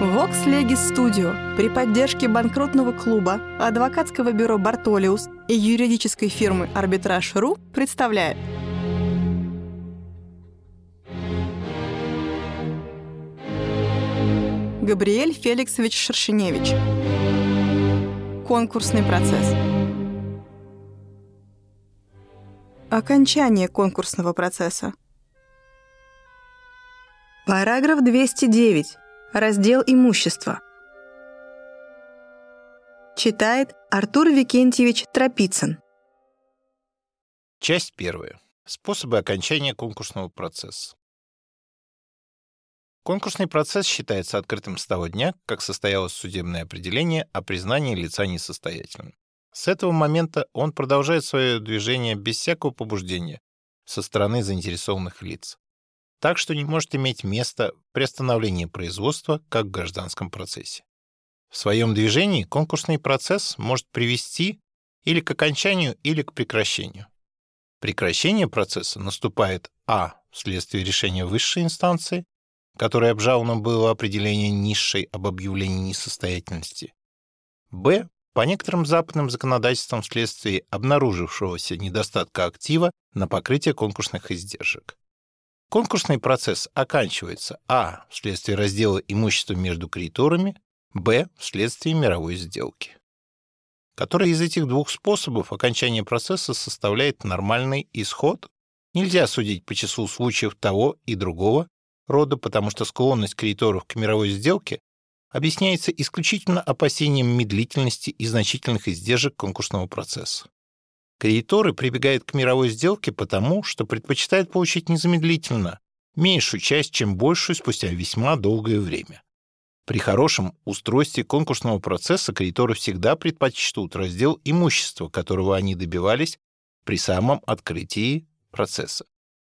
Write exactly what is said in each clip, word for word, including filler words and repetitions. Вокс Легис Студио при поддержке банкротного клуба, адвокатского бюро «Бартолиус» и юридической фирмы «Арбитраж.ру» представляет Габриэль Феликсович Шершеневич. Конкурсный процесс. Окончание конкурсного процесса. Параграф двести девять. Раздел имущества. Читает Артур Викентьевич Трапицын. Часть первая. Способы окончания конкурсного процесса. Конкурсный процесс считается открытым с того дня, как состоялось судебное определение о признании лица несостоятельным. С этого момента он продолжает свое движение без всякого побуждения со стороны заинтересованных лиц, так что не может иметь места приостановление производства, как в гражданском процессе. В своем движении конкурсный процесс может привести или к окончанию, или к прекращению. Прекращение процесса наступает а. вследствие решения высшей инстанции, которой обжаловано было определение низшей об объявлении несостоятельности, б. по некоторым западным законодательствам вследствие обнаружившегося недостатка актива на покрытие конкурсных издержек. Конкурсный процесс оканчивается а. вследствие раздела имущества между кредиторами, б. вследствие мировой сделки. Который из этих двух способов окончания процесса составляет нормальный исход, нельзя судить по числу случаев того и другого рода, потому что склонность кредиторов к мировой сделке объясняется исключительно опасением медлительности и значительных издержек конкурсного процесса. Кредиторы прибегают к мировой сделке потому, что предпочитают получить незамедлительно меньшую часть, чем большую спустя весьма долгое время. При хорошем устройстве конкурсного процесса кредиторы всегда предпочтут раздел имущества, которого они добивались при самом открытии процесса.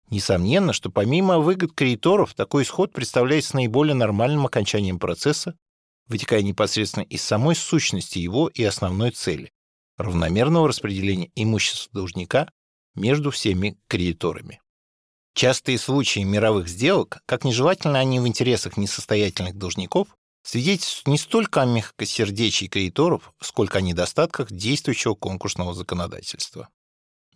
Несомненно, что помимо выгод кредиторов, такой исход представляется наиболее нормальным окончанием процесса, вытекая непосредственно из самой сущности его и основной цели равномерного распределения имущества должника между всеми кредиторами. Частые случаи мировых сделок, как нежелательны они в интересах несостоятельных должников, свидетельствуют не столько о мягкосердечии кредиторов, сколько о недостатках действующего конкурсного законодательства.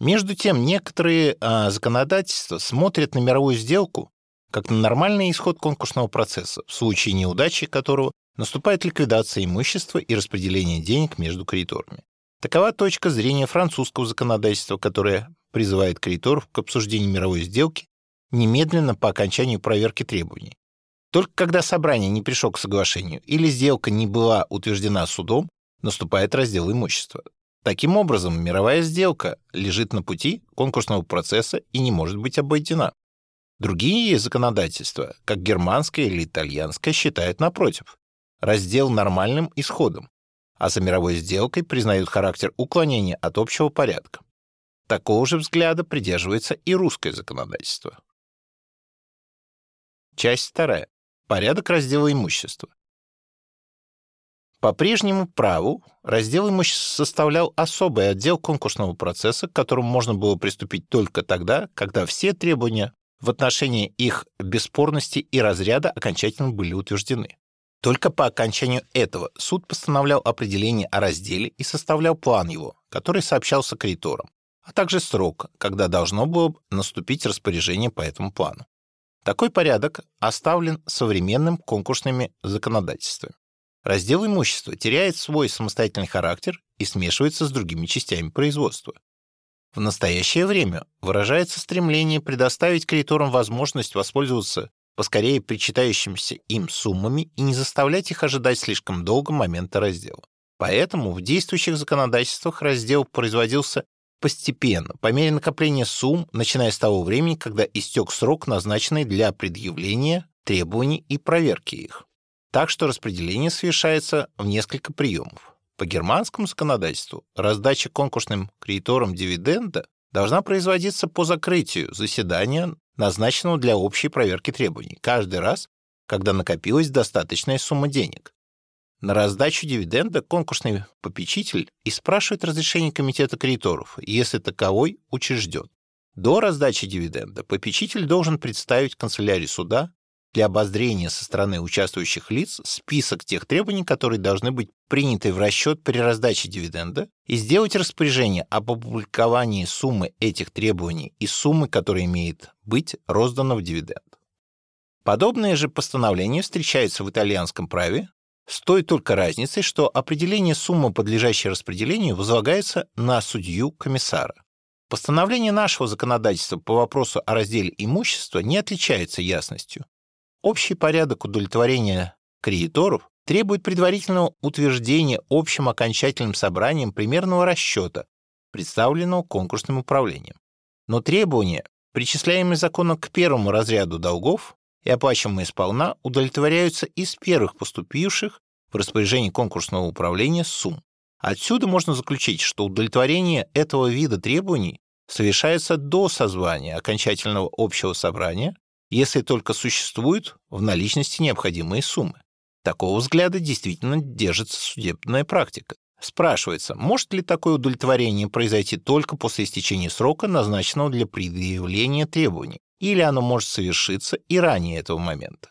Между тем, некоторые а, законодательства смотрят на мировую сделку как на нормальный исход конкурсного процесса, в случае неудачи которого наступает ликвидация имущества и распределение денег между кредиторами. Такова точка зрения французского законодательства, которое призывает кредиторов к обсуждению мировой сделки немедленно по окончанию проверки требований. Только когда собрание не пришло к соглашению или сделка не была утверждена судом, наступает раздел имущества. Таким образом, мировая сделка лежит на пути конкурсного процесса и не может быть обойдена. Другие законодательства, как германское или итальянское, считают напротив раздел нормальным исходом, а за мировой сделкой признают характер уклонения от общего порядка. Такого же взгляда придерживается и русское законодательство. Часть вторая. Порядок раздела имущества. По прежнему праву раздел имущества составлял особый отдел конкурсного процесса, к которому можно было приступить только тогда, когда все требования в отношении их бесспорности и разряда окончательно были утверждены. Только по окончанию этого суд постановлял определение о разделе и составлял план его, который сообщался кредиторам, а также срок, когда должно было наступить распоряжение по этому плану. Такой порядок оставлен современным конкурсными законодательствами. Раздел имущества теряет свой самостоятельный характер и смешивается с другими частями производства. В настоящее время выражается стремление предоставить кредиторам возможность воспользоваться поскорее причитающимися им суммами и не заставлять их ожидать слишком долго момента раздела. Поэтому в действующих законодательствах раздел производился постепенно, по мере накопления сумм, начиная с того времени, когда истек срок, назначенный для предъявления требований и проверки их. Так что распределение совершается в несколько приемов. По германскому законодательству раздача конкурсным кредиторам дивиденда должна производиться по закрытию заседания, назначенного для общей проверки требований, каждый раз, когда накопилась достаточная сумма денег. На раздачу дивиденда конкурсный попечитель и спрашивает разрешение комитета кредиторов, если таковой учрежден. До раздачи дивиденда попечитель должен представить канцелярии суда для обозрения со стороны участвующих лиц список тех требований, которые должны быть приняты в расчет при раздаче дивиденда, и сделать распоряжение об опубликовании суммы этих требований и суммы, которая имеет быть роздана в дивиденд. Подобное же постановление встречается в итальянском праве с той только разницей, что определение суммы, подлежащей распределению, возлагается на судью-комиссара. Постановление нашего законодательства по вопросу о разделе имущества не отличается ясностью. Общий порядок удовлетворения кредиторов требует предварительного утверждения общим окончательным собранием примерного расчета, представленного конкурсным управлением. Но требования, причисляемые законом к первому разряду долгов и оплачиваемые сполна, удовлетворяются из первых поступивших в распоряжение конкурсного управления сумм. Отсюда можно заключить, что удовлетворение этого вида требований совершается до созвания окончательного общего собрания, если только существуют в наличности необходимые суммы. Такого взгляда действительно держится судебная практика. Спрашивается, может ли такое удовлетворение произойти только после истечения срока, назначенного для предъявления требований, или оно может совершиться и ранее этого момента.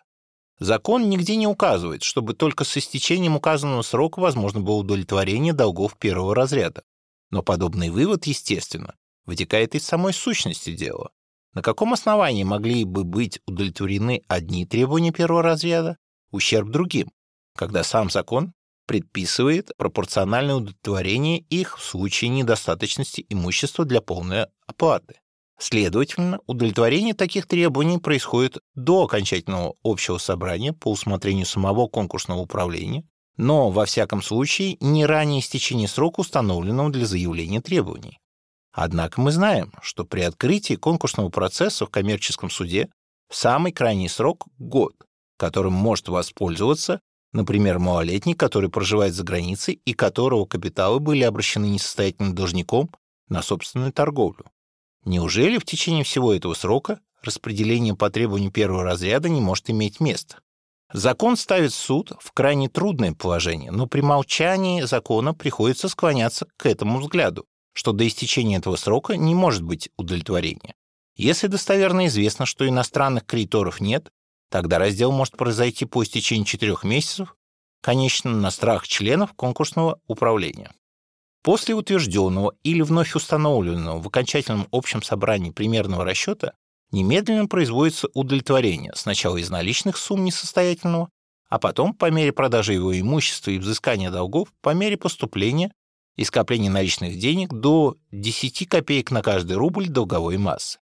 Закон нигде не указывает, чтобы только с истечением указанного срока возможно было удовлетворение долгов первого разряда. Но подобный вывод, естественно, вытекает из самой сущности дела. На каком основании могли бы быть удовлетворены одни требования первого разряда, ущерб другим, когда сам закон предписывает пропорциональное удовлетворение их в случае недостаточности имущества для полной оплаты? Следовательно, удовлетворение таких требований происходит до окончательного общего собрания по усмотрению самого конкурсного управления, но, во всяком случае, не ранее истечения срока, установленного для заявления требований. Однако мы знаем, что при открытии конкурсного процесса в коммерческом суде самый крайний срок – год, которым может воспользоваться, например, малолетний, который проживает за границей и которого капиталы были обращены несостоятельным должником на собственную торговлю. Неужели в течение всего этого срока распределение по требованию первого разряда не может иметь места? Закон ставит суд в крайне трудное положение, но при молчании закона приходится склоняться к этому взгляду, что до истечения этого срока не может быть удовлетворения. Если достоверно известно, что иностранных кредиторов нет, тогда раздел может произойти по истечении четырех месяцев, конечно, на страх членов конкурсного управления. После утвержденного или вновь установленного в окончательном общем собрании примерного расчета немедленно производится удовлетворение сначала из наличных сумм несостоятельного, а потом по мере продажи его имущества и взыскания долгов по мере поступления и скопления наличных денег до десяти копеек на каждый рубль долговой массы.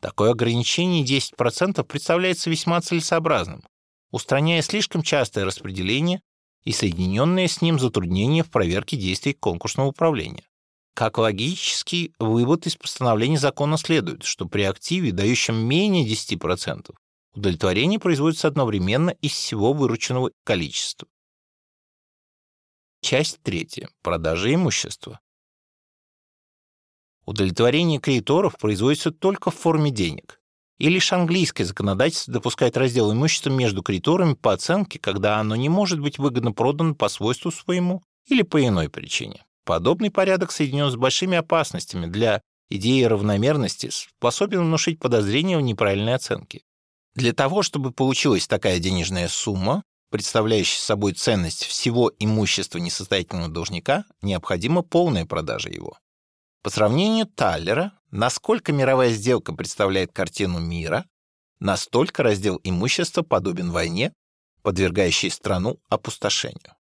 Такое ограничение десять процентов представляется весьма целесообразным, устраняя слишком частое распределение и соединенные с ним затруднения в проверке действий конкурсного управления. Как логический вывод из постановления закона следует, что при активе, дающем менее десяти процентов, удовлетворение производится одновременно из всего вырученного количества. Часть третья. Продажа имущества. Удовлетворение кредиторов производится только в форме денег. И лишь английское законодательство допускает раздел имущества между кредиторами по оценке, когда оно не может быть выгодно продано по свойству своему или по иной причине. Подобный порядок соединен с большими опасностями для идеи равномерности, способен внушить подозрения в неправильной оценке. Для того, чтобы получилась такая денежная сумма, представляющая собой ценность всего имущества несостоятельного должника, необходима полная продажа его. По сравнению Таллера, насколько мировая сделка представляет картину мира, настолько раздел имущества подобен войне, подвергающей страну опустошению.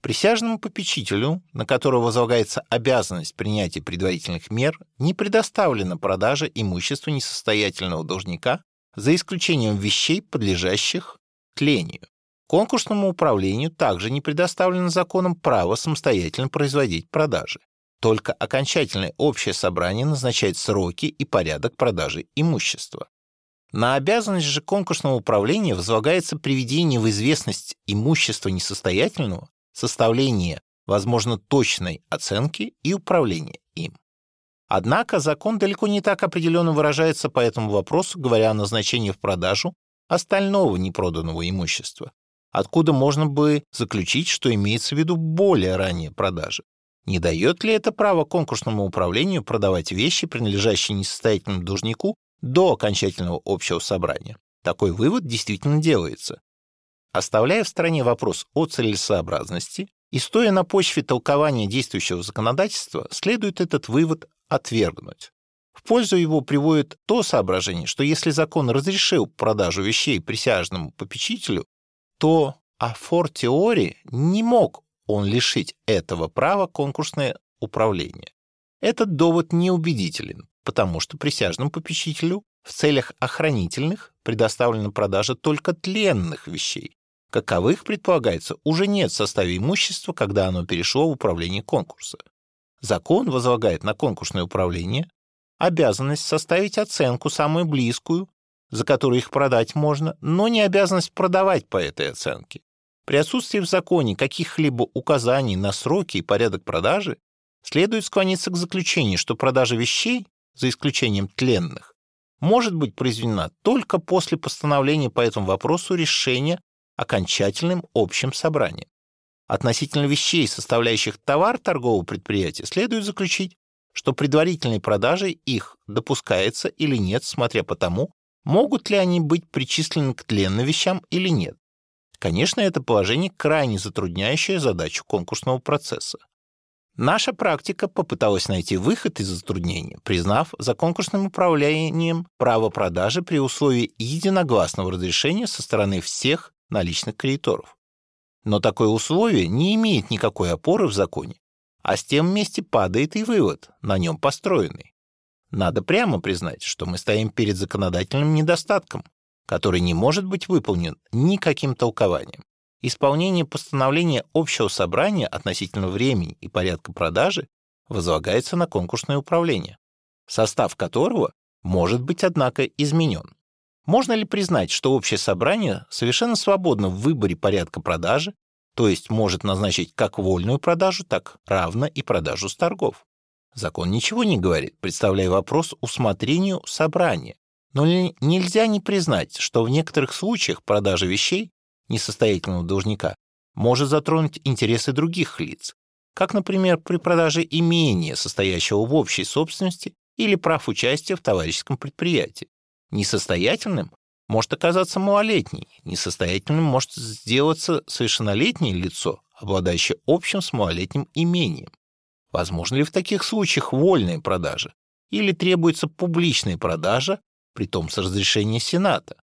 Присяжному попечителю, на которого возлагается обязанность принятия предварительных мер, не предоставлена продажа имущества несостоятельного должника за исключением вещей, подлежащих тлению. Конкурсному управлению также не предоставлено законом право самостоятельно производить продажи. Только окончательное общее собрание назначает сроки и порядок продажи имущества. На обязанность же конкурсного управления возлагается приведение в известность имущества несостоятельного, составление, возможно, точной оценки и управление им. Однако закон далеко не так определенно выражается по этому вопросу, говоря о назначении в продажу остального непроданного имущества, откуда можно бы заключить, что имеется в виду более ранняя продажа. Не дает ли это право конкурсному управлению продавать вещи, принадлежащие несостоятельному должнику, до окончательного общего собрания? Такой вывод действительно делается. Оставляя в стороне вопрос о целесообразности и стоя на почве толкования действующего законодательства, следует этот вывод отвергнуть. В пользу его приводит то соображение, что если закон разрешил продажу вещей присяжному попечителю, то априори не мог он лишить этого права конкурсное управление. Этот довод неубедителен, потому что присяжному попечителю в целях охранительных предоставлена продажа только тленных вещей, каковых, предполагается, уже нет в составе имущества, когда оно перешло в управление конкурса. Закон возлагает на конкурсное управление обязанность составить оценку, самую близкую, за которую их продать можно, но не обязанность продавать по этой оценке. При отсутствии в законе каких-либо указаний на сроки и порядок продажи следует склониться к заключению, что продажа вещей, за исключением тленных, может быть произведена только после постановления по этому вопросу решения окончательным общим собранием. Относительно вещей, составляющих товар торгового предприятия, следует заключить, что предварительной продажей их допускается или нет, смотря по тому, могут ли они быть причислены к тленным вещам или нет. Конечно, это положение крайне затрудняющее задачу конкурсного процесса. Наша практика попыталась найти выход из затруднения, признав за конкурсным управлением право продажи при условии единогласного разрешения со стороны всех наличных кредиторов. Но такое условие не имеет никакой опоры в законе, а с тем вместе падает и вывод, на нем построенный. Надо прямо признать, что мы стоим перед законодательным недостатком, который не может быть выполнен никаким толкованием. Исполнение постановления общего собрания относительно времени и порядка продажи возлагается на конкурсное управление, состав которого может быть, однако, изменен. Можно ли признать, что общее собрание совершенно свободно в выборе порядка продажи, то есть может назначить как вольную продажу, так равно и продажу с торгов? Закон ничего не говорит, представляя вопрос усмотрению собрания. Но нельзя не признать, что в некоторых случаях продажа вещей несостоятельного должника может затронуть интересы других лиц, как, например, при продаже имения, состоящего в общей собственности, или прав участия в товарищеском предприятии. Несостоятельным может оказаться малолетний, несостоятельным может сделаться совершеннолетнее лицо, обладающее общим с малолетним имением. Возможно ли в таких случаях вольная продажа или требуется публичная продажа, притом с разрешения Сената?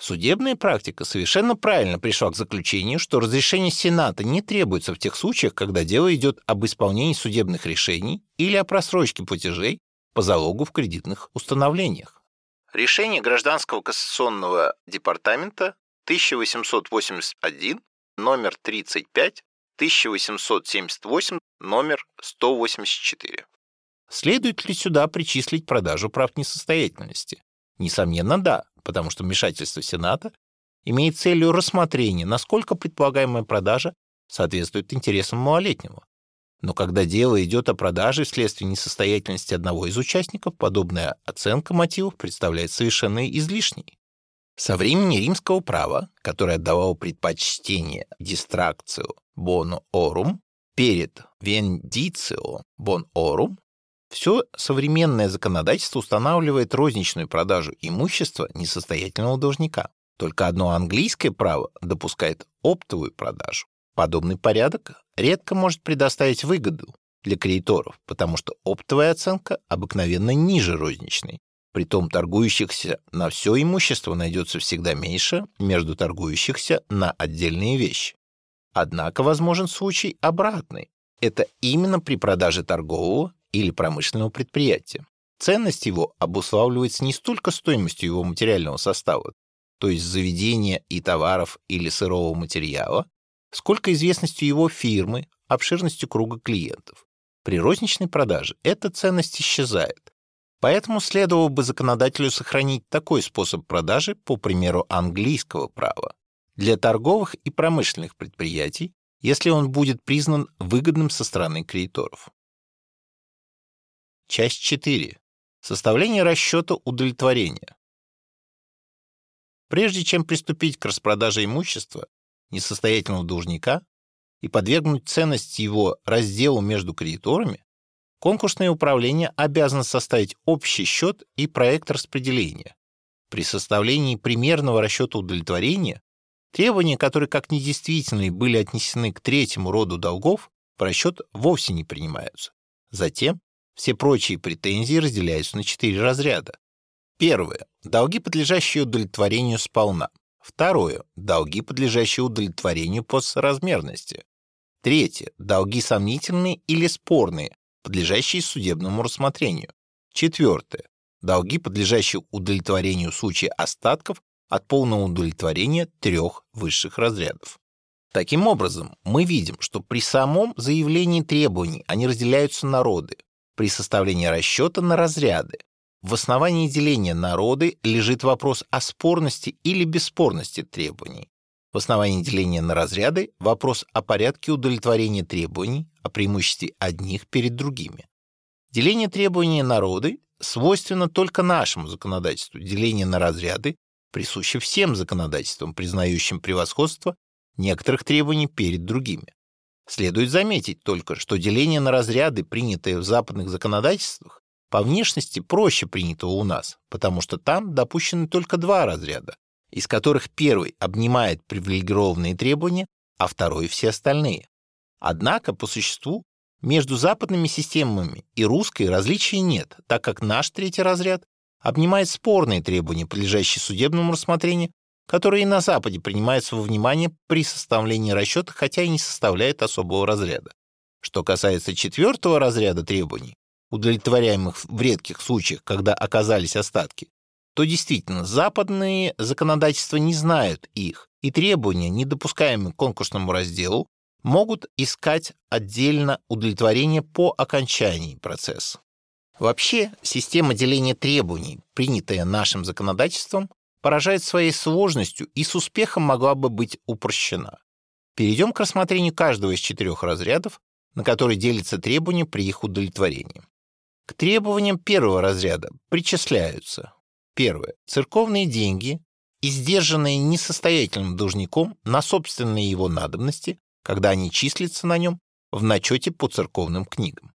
Судебная практика совершенно правильно пришла к заключению, что разрешение Сената не требуется в тех случаях, когда дело идет об исполнении судебных решений или о просрочке платежей по залогу в кредитных установлениях. Решение Гражданского кассационного департамента тысяча восемьсот восемьдесят один, номер тридцать пять, тысяча восемьсот семьдесят восемь, номер сто восемьдесят четыре. Следует ли сюда причислить продажу прав несостоятельности? Несомненно, да, потому что вмешательство Сената имеет целью рассмотрения, насколько предполагаемая продажа соответствует интересам малолетнего. Но когда дело идет о продаже вследствие несостоятельности одного из участников, подобная оценка мотивов представляет совершенно излишней. Со времени римского права, которое отдавало предпочтение дистрактио бон орум перед вендицио бон орум, все современное законодательство устанавливает розничную продажу имущества несостоятельного должника. Только одно английское право допускает оптовую продажу. Подобный порядок редко может предоставить выгоду для кредиторов, потому что оптовая оценка обыкновенно ниже розничной. Притом торгующихся на все имущество найдется всегда меньше между торгующихся на отдельные вещи. Однако возможен случай обратный. Это именно при продаже торгового или промышленного предприятия. Ценность его обуславливается не столько стоимостью его материального состава, то есть заведения и товаров или сырого материала, сколько известностью его фирмы, обширностью круга клиентов. При розничной продаже эта ценность исчезает. Поэтому следовало бы законодателю сохранить такой способ продажи, по примеру английского права, для торговых и промышленных предприятий, если он будет признан выгодным со стороны кредиторов. Часть четыре. Составление расчета удовлетворения. Прежде чем приступить к распродаже имущества несостоятельного должника и подвергнуть ценность его разделу между кредиторами, конкурсное управление обязано составить общий счет и проект распределения, При составлении примерного расчета удовлетворения требования, которые как недействительные были отнесены к третьему роду долгов, в расчет вовсе не принимаются. Затем все прочие претензии разделяются на четыре разряда. Первое. Долги, подлежащие удовлетворению сполна. Второе. Долги, подлежащие удовлетворению по соразмерности. Третье. Долги сомнительные или спорные, подлежащие судебному рассмотрению. Четвертое. Долги, подлежащие удовлетворению в случае остатков от полного удовлетворения трех высших разрядов. Таким образом, мы видим, что при самом заявлении требований они разделяются на роды, при составлении расчета на разряды. В основании деления на роды лежит вопрос о спорности или бесспорности требований. В основании деления на разряды вопрос о порядке удовлетворения требований, о преимуществе одних перед другими. Деление требований на роды свойственно только нашему законодательству. Деление на разряды присуще всем законодательствам, признающим превосходство некоторых требований перед другими. Следует заметить только, что деление на разряды, принятое в западных законодательствах, по внешности проще принятого у нас, потому что там допущены только два разряда, из которых первый обнимает привилегированные требования, а второй – все остальные. Однако, по существу, между западными системами и русской различий нет, так как наш третий разряд обнимает спорные требования, подлежащие судебному рассмотрению, которые и на Западе принимаются во внимание при составлении расчета, хотя и не составляют особого разряда. Что касается четвертого разряда требований, удовлетворяемых в редких случаях, когда оказались остатки, то действительно западные законодательства не знают их, и требования, не допускаемые к конкурсному разделу, могут искать отдельно удовлетворение по окончании процесса. Вообще, система деления требований, принятая нашим законодательством, поражает своей сложностью и с успехом могла бы быть упрощена. Перейдем к рассмотрению каждого из четырех разрядов, на которые делятся требования при их удовлетворении. К требованиям первого разряда причисляются: первое. Церковные деньги, издержанные несостоятельным должником на собственные его надобности, когда они числятся на нем в начете по церковным книгам.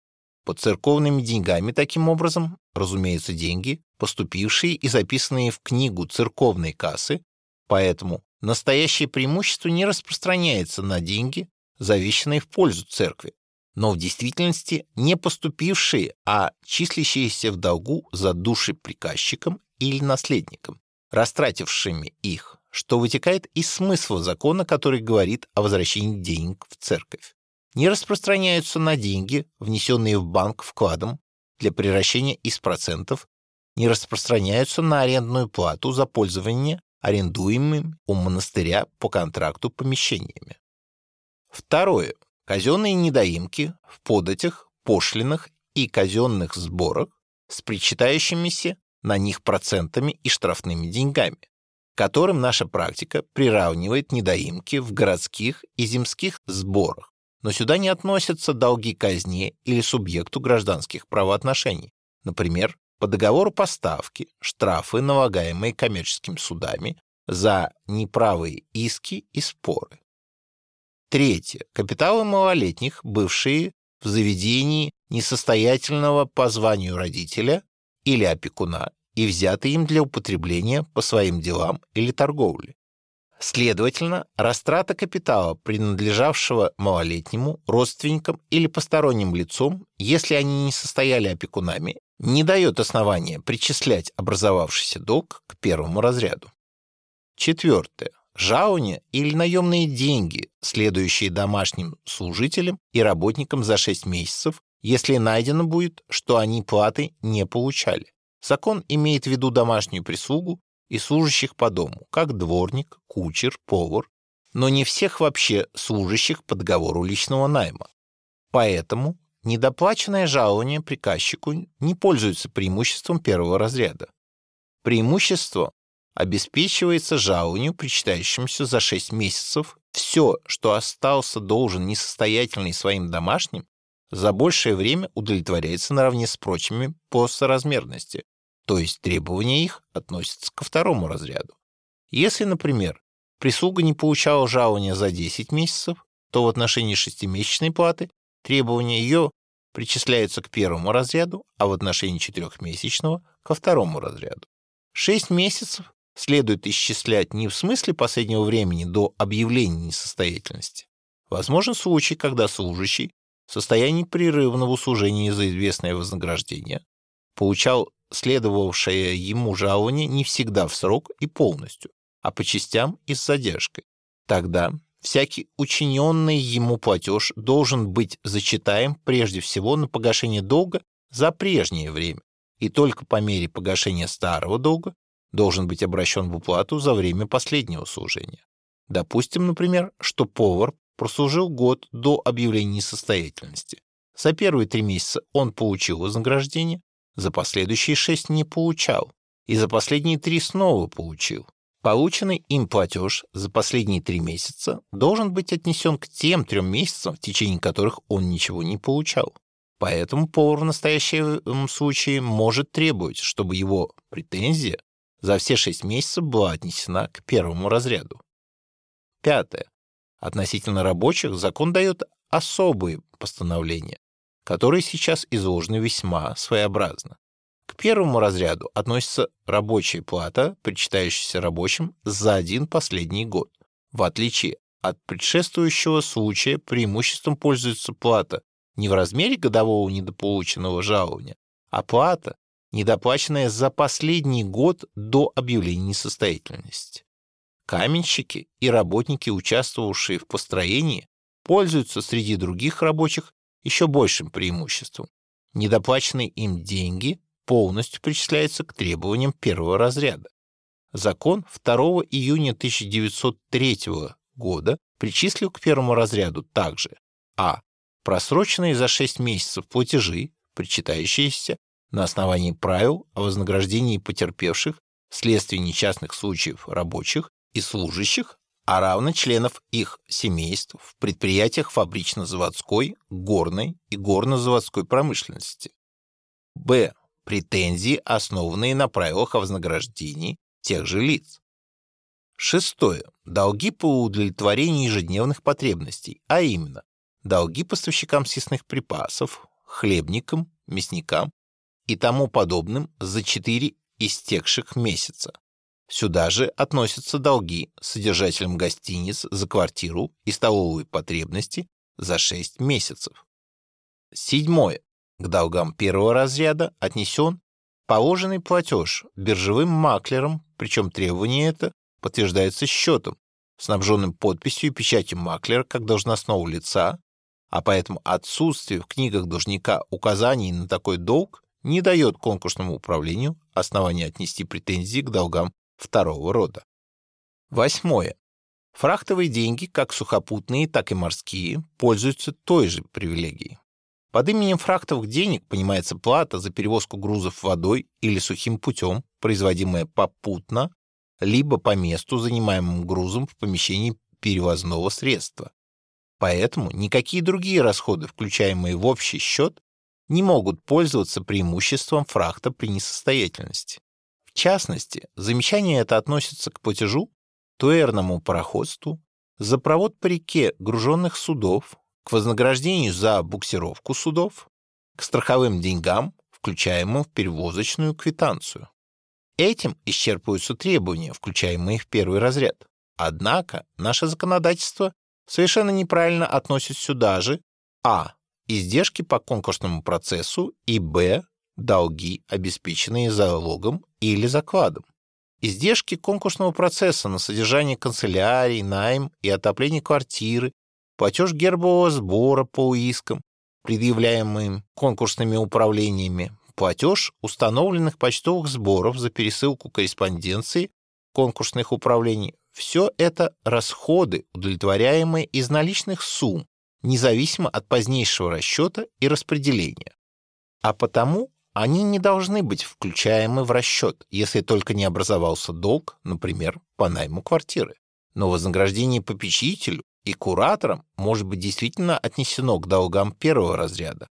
Под церковными деньгами, таким образом, разумеется, деньги, поступившие и записанные в книгу церковной кассы, поэтому настоящее преимущество не распространяется на деньги, завещанные в пользу церкви, но в действительности не поступившие, а числящиеся в долгу за души приказчиком или наследником, растратившими их, что вытекает из смысла закона, который говорит о возвращении денег в церковь. Не распространяются на деньги, внесенные в банк вкладом для приращения из процентов, не распространяются на арендную плату за пользование арендуемым у монастыря по контракту помещениями. Второе. Казенные недоимки в податях, пошлинах и казенных сборах с причитающимися на них процентами и штрафными деньгами, которым наша практика приравнивает недоимки в городских и земских сборах, но сюда не относятся долги казне или субъекту гражданских правоотношений, например, по договору поставки, штрафы, налагаемые коммерческими судами за неправые иски и споры. Третье. Капиталы малолетних, бывшие в заведении несостоятельного по званию родителя или опекуна и взятые им для употребления по своим делам или торговле. Следовательно, растрата капитала, принадлежавшего малолетнему, родственникам или посторонним лицам, если они не состояли опекунами, не дает основания причислять образовавшийся долг к первому разряду. Четвертое. Жалования или наемные деньги, следующие домашним служителям и работникам за шесть месяцев, если найдено будет, что они платы не получали. Закон имеет в виду домашнюю прислугу и служащих по дому, как дворник, кучер, повар, но не всех вообще служащих по договору личного найма. Поэтому недоплаченное жалование приказчику не пользуется преимуществом первого разряда. Преимущество обеспечивается жалованию, причитающимся за шесть месяцев, все, что остался должен несостоятельный своим домашним, за большее время удовлетворяется наравне с прочими по соразмерности, то есть требования их относятся ко второму разряду. Если, например, прислуга не получала жалования за десять месяцев, то в отношении шестимесячной платы требования ее причисляются к первому разряду, а в отношении четырехмесячного – ко второму разряду. Шесть месяцев следует исчислять не в смысле последнего времени до объявления несостоятельности. Возможен случай, когда служащий в состоянии прерывного служения за известное вознаграждение получал следовавшее ему жалование не всегда в срок и полностью, а по частям и с задержкой. Тогда всякий учиненный ему платеж должен быть зачитаем прежде всего на погашение долга за прежнее время, и только по мере погашения старого долга должен быть обращен в уплату за время последнего служения. Допустим, например, что повар прослужил год до объявления несостоятельности. За первые три месяца он получил вознаграждение, за последующие шесть не получал, и за последние три снова получил. Полученный им платеж за последние три месяца должен быть отнесен к тем трем месяцам, в течение которых он ничего не получал. Поэтому повар в настоящем случае может требовать, чтобы его претензия за все шесть месяцев была отнесена к первому разряду. Пятое. Относительно рабочих закон дает особые постановления, которые сейчас изложены весьма своеобразно. К первому разряду относится рабочая плата, причитающаяся рабочим за один последний год. В отличие от предшествующего случая, преимуществом пользуется плата не в размере годового недополученного жалования, а плата, недоплаченная за последний год до объявления несостоятельности. Каменщики и работники, участвовавшие в построении, пользуются среди других рабочих еще большим преимуществом. Недоплаченные им деньги полностью причисляются к требованиям первого разряда. Закон второго июня тысяча девятьсот третьего года причислил к первому разряду также а. просроченные за шесть месяцев платежи, причитающиеся на основании правил о вознаграждении потерпевших вследствие несчастных случаев рабочих и служащих, а равно членов их семейств в предприятиях фабрично-заводской, горной и горно-заводской промышленности. Б. Претензии, основанные на правилах о вознаграждении тех же лиц. Шестое. Долги по удовлетворению ежедневных потребностей, а именно долги поставщикам съестных припасов, хлебникам, мясникам и тому подобным за четыре истекших месяца. Сюда же относятся долги содержателям гостиниц за квартиру и столовые потребности за шесть месяцев. Седьмое. К долгам первого разряда отнесен положенный платеж биржевым маклером, причем требование это подтверждается счетом, снабженным подписью и печатью маклера как должностного лица, а поэтому отсутствие в книгах должника указаний на такой долг не дает конкурсному управлению основания отнести претензии к долгам второго рода. Восьмое. Фрахтовые деньги, как сухопутные, так и морские, пользуются той же привилегией. Под именем фрахтовых денег понимается плата за перевозку грузов водой или сухим путем, производимая попутно, либо по месту, занимаемому грузом в помещении перевозного средства. Поэтому никакие другие расходы, включаемые в общий счет, не могут пользоваться преимуществом фрахта при несостоятельности. В частности, замечание это относится к платежу, туэрному пароходству, за провод по реке груженных судов, к вознаграждению за буксировку судов, к страховым деньгам, включаемым в перевозочную квитанцию. Этим исчерпываются требования, включаемые в первый разряд. Однако наше законодательство совершенно неправильно относит сюда же а. издержки по конкурсному процессу и б. долги, обеспеченные залогом или закладом. Издержки конкурсного процесса на содержание канцелярий, найм и отопление квартиры, платеж гербового сбора по искам, предъявляемым конкурсными управлениями, платеж установленных почтовых сборов за пересылку корреспонденции конкурсных управлений – все это расходы, удовлетворяемые из наличных сумм, независимо от позднейшего расчета и распределения. А потому они не должны быть включаемы в расчет, если только не образовался долг, например, по найму квартиры. Но вознаграждение попечителю и кураторам может быть действительно отнесено к долгам первого разряда,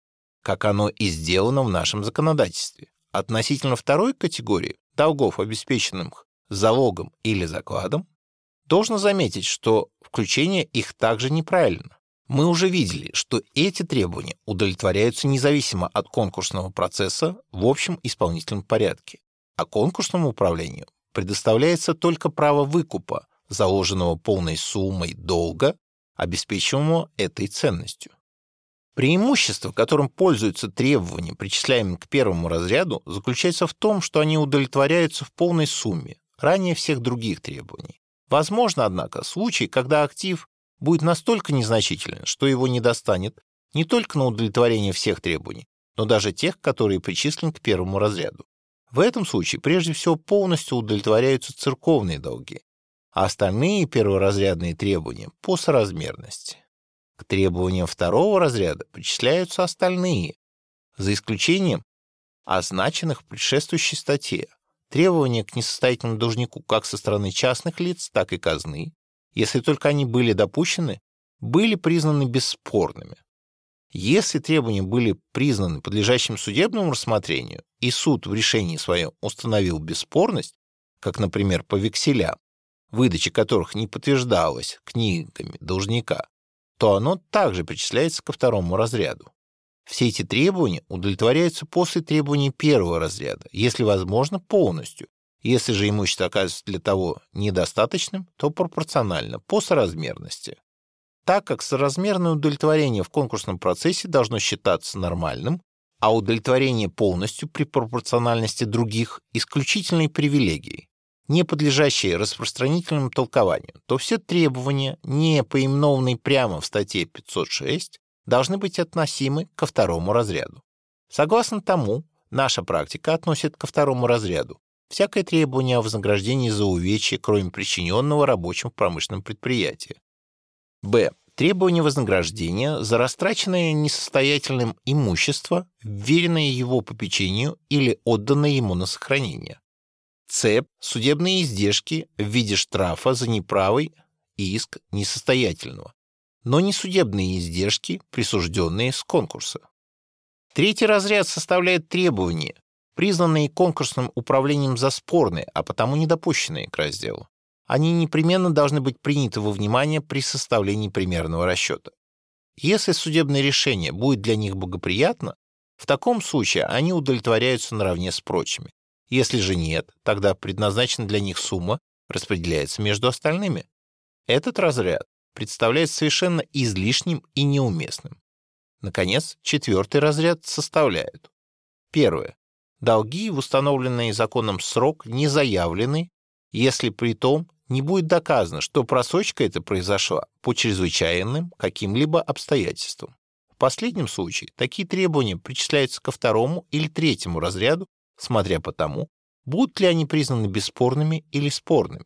как оно и сделано в нашем законодательстве. Относительно второй категории долгов, обеспеченных залогом или закладом, должно заметить, что включение их также неправильно. Мы уже видели, что эти требования удовлетворяются независимо от конкурсного процесса в общем исполнительном порядке. а конкурсному управлению предоставляется только право выкупа, заложенного полной суммой долга, обеспечиваемого этой ценностью. Преимущество, которым пользуются требования, причисляемые к первому разряду, заключается в том, что они удовлетворяются в полной сумме, ранее всех других требований. Возможно, однако, случай, когда актив будет настолько незначителен, что его не достанет не только на удовлетворение всех требований, но даже тех, которые причислены к первому разряду. В этом случае прежде всего полностью удовлетворяются церковные долги, а остальные перворазрядные требования по соразмерности. К требованиям второго разряда причисляются остальные, за исключением означенных в предшествующей статье, требования к несостоятельному должнику как со стороны частных лиц, так и казны, если только они были допущены, были признаны бесспорными. Если требования были признаны подлежащим судебному рассмотрению, и суд в решении своем установил бесспорность, как, например, по векселям, выдача которых не подтверждалась книгами должника, то оно также причисляется ко второму разряду. Все эти требования удовлетворяются после требований первого разряда, если возможно, полностью. Если же имущество оказывается для того недостаточным, то пропорционально, по соразмерности. Так как соразмерное удовлетворение в конкурсном процессе должно считаться нормальным, а удовлетворение полностью при пропорциональности других исключительной привилегией, не подлежащей распространительному толкованию, то все требования, не поименованные прямо в статье пятьсот шесть, должны быть относимы ко второму разряду. Согласно тому, наша практика относит ко второму разряду всякое требование о вознаграждении за увечья, кроме причиненного рабочим в промышленном предприятии. Б. Требование вознаграждения за растраченное несостоятельным имущество, вверенное его попечению или отданное ему на сохранение. С. Судебные издержки в виде штрафа за неправый иск несостоятельного, но не судебные издержки, присужденные с конкурса. Третий разряд составляет требования, признанные конкурсным управлением за спорные, а потому недопущенные к разделу. Они непременно должны быть приняты во внимание при составлении примерного расчета. Если судебное решение будет для них благоприятно, в таком случае они удовлетворяются наравне с прочими. Если же нет, тогда предназначенная для них сумма распределяется между остальными. Этот разряд представляется совершенно излишним и неуместным. Наконец, четвертый разряд составляет. Первое. Долги в установленный законом срок не заявлены, если при том не будет доказано, что просрочка эта произошла по чрезвычайным каким-либо обстоятельствам. В последнем случае такие требования причисляются ко второму или третьему разряду, смотря по тому, будут ли они признаны бесспорными или спорными.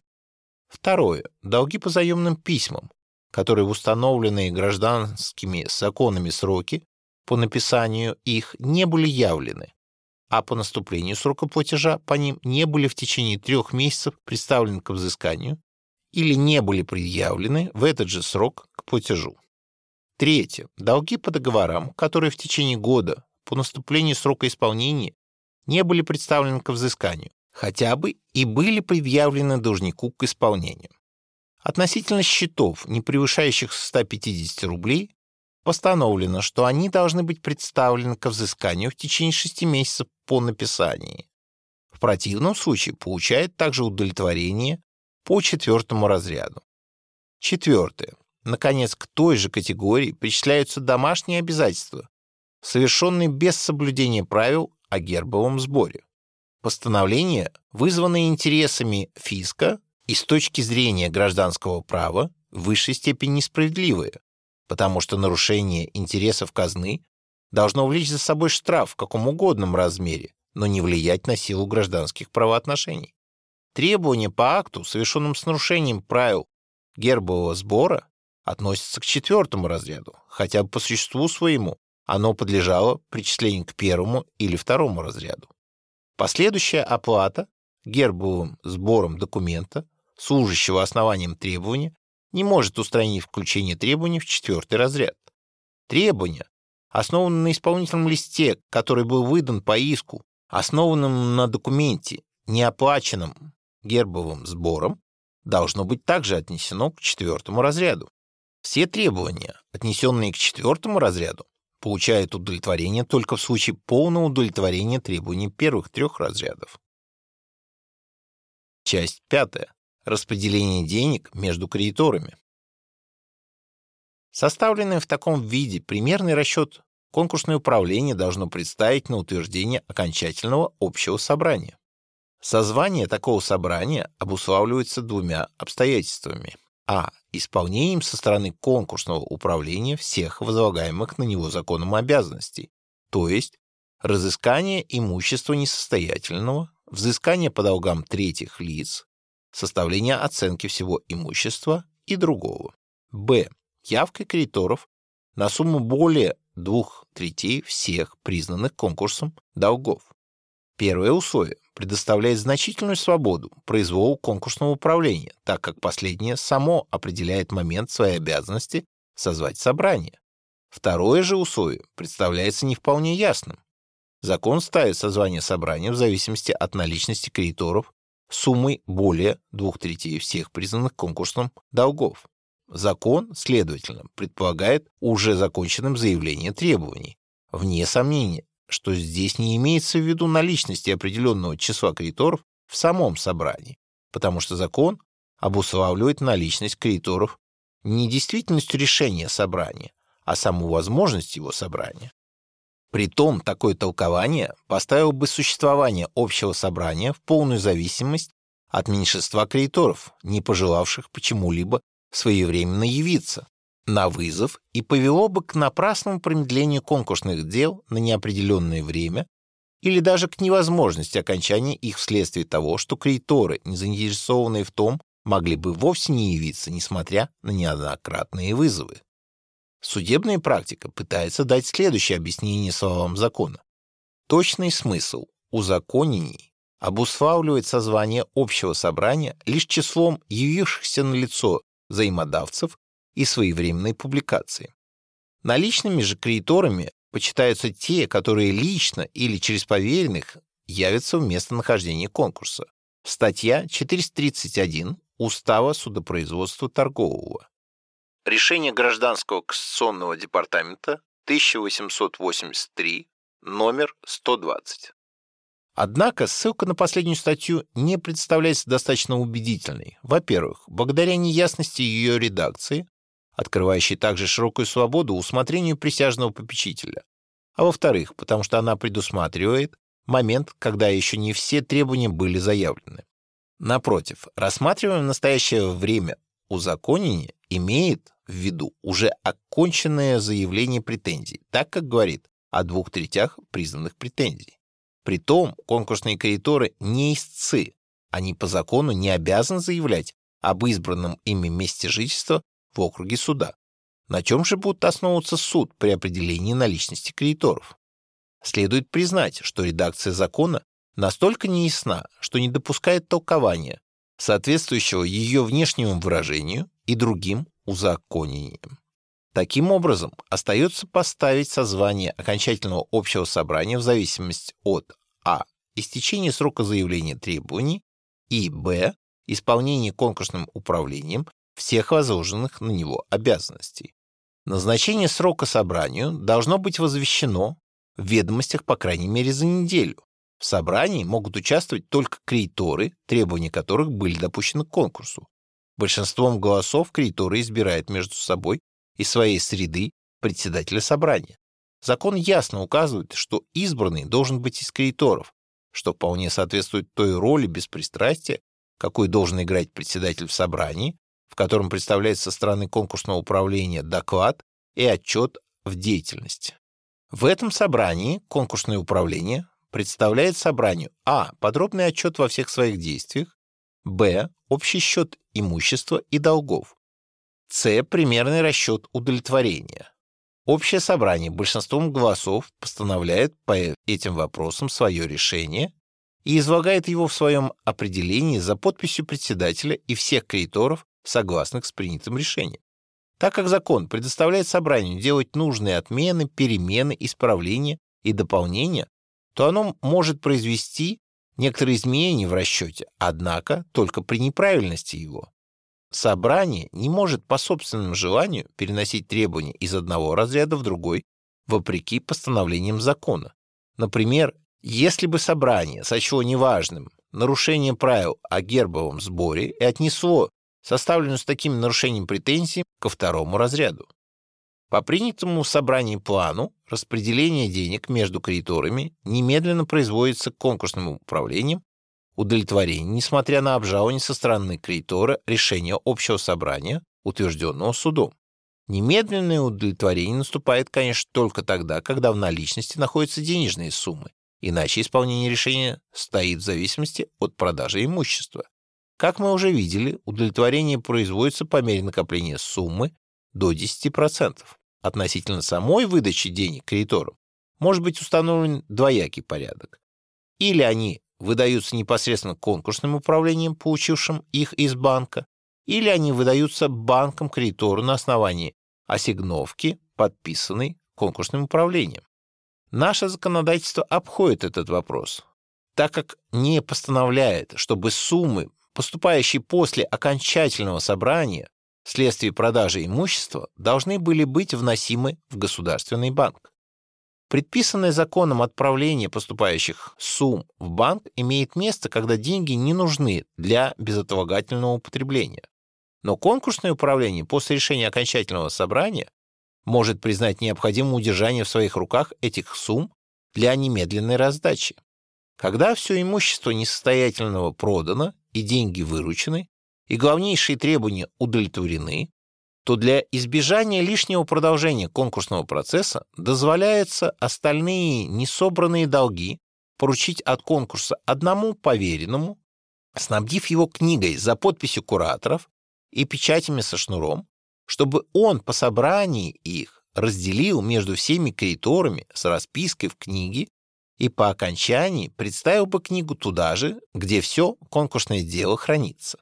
Второе. Долги по заемным письмам, которые в установленные гражданскими законами сроки по написанию их не были явлены, а по наступлению срока платежа по ним не были в течение трех месяцев представлены к взысканию или не были предъявлены в этот же срок к платежу. Третье. Долги по договорам, которые в течение года по наступлению срока исполнения не были представлены к взысканию, хотя бы и были предъявлены должнику к исполнению. Относительно счетов, не превышающих сто пятьдесят рублей, постановлено, что они должны быть представлены ко взысканию в течение шести месяцев по написании. В противном случае получает также удовлетворение по четвертому разряду. Четвертое. Наконец, к той же категории причисляются домашние обязательства, совершенные без соблюдения правил о гербовом сборе. Постановления, вызванные интересами фиска, и с точки зрения гражданского права в высшей степени несправедливые, потому что нарушение интересов казны должно влечь за собой штраф в каком угодном размере, но не влиять на силу гражданских правоотношений. Требования по акту, совершенным с нарушением правил гербового сбора, относятся к четвертому разряду, хотя бы по существу своему оно подлежало причислению к первому или второму разряду. Последующая оплата гербовым сбором документа, служащего основанием требования, не может устранить включение требований в четвертый разряд. Требования основаны на исполнительном листе, который был выдан по иску, основанном на документе, не оплаченном гербовым сбором, должно быть также отнесено к четвертому разряду. Все требования, отнесенные к четвертому разряду, получают удовлетворение только в случае полного удовлетворения требований первых трех разрядов. Часть пятая. Распределение денег между кредиторами. Составленный в таком виде примерный расчет конкурсное управление должно представить на утверждение окончательного общего собрания. Созвание такого собрания обуславливается двумя обстоятельствами. А. Исполнением со стороны конкурсного управления всех возлагаемых на него законом обязанностей, то есть разыскание имущества несостоятельного, взыскание по долгам третьих лиц, составление оценки всего имущества и другого. Б. Явкой кредиторов на сумму более двух третей всех признанных конкурсом долгов. Первое условие предоставляет значительную свободу произволу конкурсного управления, так как последнее само определяет момент своей обязанности созвать собрание. Второе же условие представляется не вполне ясным. Закон ставит созвание собрания в зависимости от наличности кредиторов суммой более двух третей всех признанных конкурсом долгов. Закон, следовательно, предполагает уже законченным заявление требований. Вне сомнения, что здесь не имеется в виду наличности определенного числа кредиторов в самом собрании, потому что закон обуславливает наличность кредиторов не действительностью решения собрания, а саму возможность его собрания. Притом такое толкование поставило бы существование общего собрания в полную зависимость от меньшинства кредиторов, не пожелавших почему-либо своевременно явиться на вызов, и повело бы к напрасному промедлению конкурсных дел на неопределенное время или даже к невозможности окончания их вследствие того, что кредиторы, не заинтересованные в том, могли бы вовсе не явиться, несмотря на неоднократные вызовы. Судебная практика пытается дать следующее объяснение словам закона. Точный смысл узаконений обуславливает созвание общего собрания лишь числом явившихся на лицо взаимодавцев и своевременной публикации. Наличными же кредиторами почитаются те, которые лично или через поверенных явятся в местонахождении конкурса. Статья четыреста тридцать один Устава судопроизводства торгового. Решение Гражданского кассационного департамента тысяча восемьсот восемьдесят три, номер сто двадцать. Однако ссылка на последнюю статью не представляется достаточно убедительной. Во-первых, благодаря неясности ее редакции, открывающей также широкую свободу усмотрению присяжного попечителя. А во-вторых, потому что она предусматривает момент, когда еще не все требования были заявлены. Напротив, рассматриваем в настоящее время узаконение имеет в виду уже оконченное заявление претензий, так как говорит о двух третях признанных претензий. Притом конкурсные кредиторы не истцы, они по закону не обязаны заявлять об избранном ими месте жительства в округе суда. На чем же будет основываться суд при определении наличности кредиторов? Следует признать, что редакция закона настолько неясна, что не допускает толкования, соответствующего ее внешнему выражению и другим узаконениям. Таким образом, остается поставить созвание окончательного общего собрания в зависимости от а. Истечения срока заявления требований и б. Исполнения конкурсным управлением всех возложенных на него обязанностей. Назначение срока собранию должно быть возвещено в ведомостях по крайней мере за неделю. В собрании могут участвовать только кредиторы, требования которых были допущены к конкурсу. Большинством голосов кредиторы избирают между собой из своей среды председателя собрания. Закон ясно указывает, что избранный должен быть из кредиторов, что вполне соответствует той роли беспристрастия, какую должен играть председатель в собрании, в котором представляется со стороны конкурсного управления доклад и отчет в деятельности. В этом собрании конкурсное управление представляет собранию а. Подробный отчет во всех своих действиях, б. Общий счет имущества и долгов, С. Примерный расчет удовлетворения. Общее собрание большинством голосов постановляет по этим вопросам свое решение и излагает его в своем определении за подписью председателя и всех кредиторов, согласных с принятым решением. Так как закон предоставляет собранию делать нужные отмены, перемены, исправления и дополнения, то оно может произвести некоторые изменения в расчете, однако только при неправильности его. Собрание не может по собственному желанию переносить требования из одного разряда в другой, вопреки постановлениям закона. Например, если бы собрание сочло неважным нарушение правил о гербовом сборе и отнесло составленную с таким нарушением претензий ко второму разряду. По принятому в собрании плану распределение денег между кредиторами немедленно производится конкурсным управлением удовлетворения, несмотря на обжалование со стороны кредитора решения общего собрания, утвержденного судом. Немедленное удовлетворение наступает, конечно, только тогда, когда в наличности находятся денежные суммы, иначе исполнение решения стоит в зависимости от продажи имущества. Как мы уже видели, удовлетворение производится по мере накопления суммы до десяти процентов. Относительно самой выдачи денег кредиторам может быть установлен двоякий порядок. Или они выдаются непосредственно конкурсным управлением, получившим их из банка, или они выдаются банком кредитору на основании ассигновки, подписанной конкурсным управлением. Наше законодательство обходит этот вопрос, так как не постановляет, чтобы суммы, поступающие после окончательного собрания вследствие продажи имущества, должны были быть вносимы в государственный банк. Предписанное законом отправление поступающих сумм в банк имеет место, когда деньги не нужны для безотлагательного употребления. Но конкурсное управление после решения окончательного собрания может признать необходимым удержание в своих руках этих сумм для немедленной раздачи. Когда все имущество несостоятельного продано и деньги выручены, и главнейшие требования удовлетворены, то для избежания лишнего продолжения конкурсного процесса дозволяется остальные несобранные долги поручить от конкурса одному поверенному, снабдив его книгой за подписью кураторов и печатями со шнуром, чтобы он по собрании их разделил между всеми кредиторами с распиской в книге и по окончании представил бы книгу туда же, где все конкурсное дело хранится.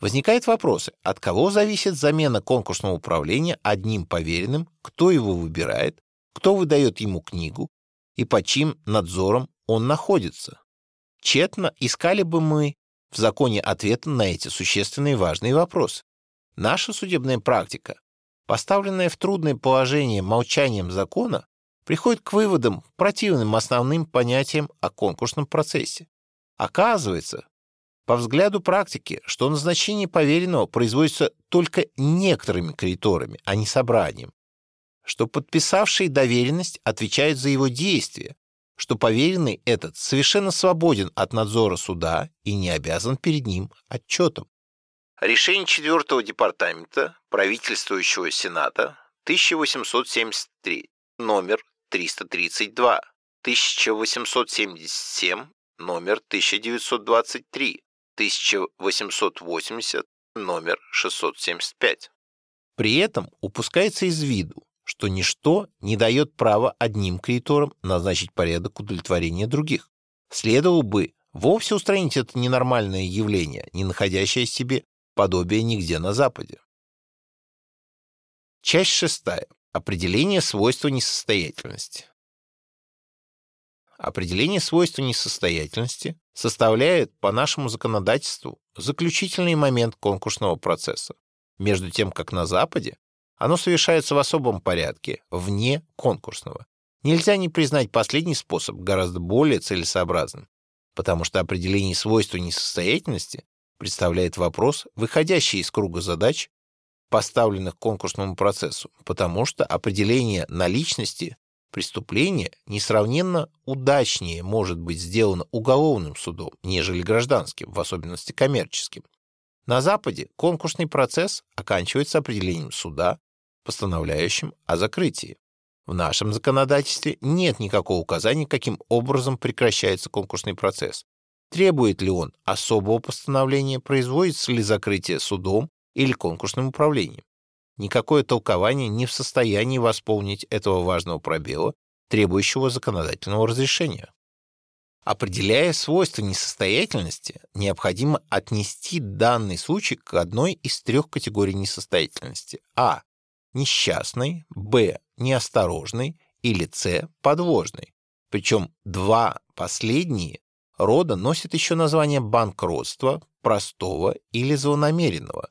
Возникают вопросы, от кого зависит замена конкурсного управления одним поверенным, кто его выбирает, кто выдает ему книгу и под чьим надзором он находится. Тщетно искали бы мы в законе ответа на эти существенные важные вопросы. Наша судебная практика, поставленная в трудное положение молчанием закона, приходит к выводам, противным основным понятиям о конкурсном процессе. Оказывается, по взгляду практики, что назначение поверенного производится только некоторыми кредиторами, а не собранием, что подписавший доверенность отвечает за его действия, что поверенный этот совершенно свободен от надзора суда и не обязан перед ним отчетом. Решение четвёртого департамента правительствующего Сената тысяча восемьсот семьдесят три, номер триста тридцать два, тысяча восемьсот семьдесят семь, номер тысяча девятьсот двадцать три, тысяча восемьсот восемьдесят, номер шестьсот семьдесят пять. При этом упускается из виду, что ничто не дает права одним кредиторам назначить порядок удовлетворения других. Следовало бы вовсе устранить это ненормальное явление, не находящее себе подобие нигде на Западе. Часть шестая. Определение свойства несостоятельности. Определение свойства несостоятельности составляет по нашему законодательству заключительный момент конкурсного процесса, между тем как на Западе оно совершается в особом порядке, вне конкурсного. Нельзя не признать последний способ гораздо более целесообразным, потому что определение свойства несостоятельности представляет вопрос, выходящий из круга задач, поставленных конкурсному процессу, потому что определение наличности преступление несравненно удачнее может быть сделано уголовным судом, нежели гражданским, в особенности коммерческим. На Западе конкурсный процесс оканчивается определением суда, постановляющим о закрытии. В нашем законодательстве нет никакого указания, каким образом прекращается конкурсный процесс. Требует ли он особого постановления, производится ли закрытие судом или конкурсным управлением. Никакое толкование не в состоянии восполнить этого важного пробела, требующего законодательного разрешения. Определяя свойства несостоятельности, необходимо отнести данный случай к одной из трех категорий несостоятельности: а. несчастной, б. неосторожной или с. подвожной. Причем два последние рода носят еще название банкротства, простого или злонамеренного.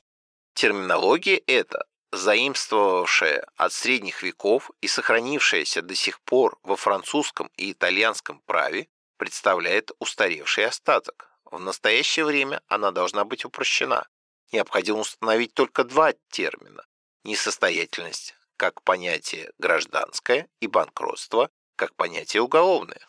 Терминология эта, заимствовавшая от средних веков и сохранившаяся до сих пор во французском и итальянском праве, представляет устаревший остаток. В настоящее время она должна быть упрощена. Необходимо установить только два термина – несостоятельность как понятие гражданское и банкротство как понятие уголовное.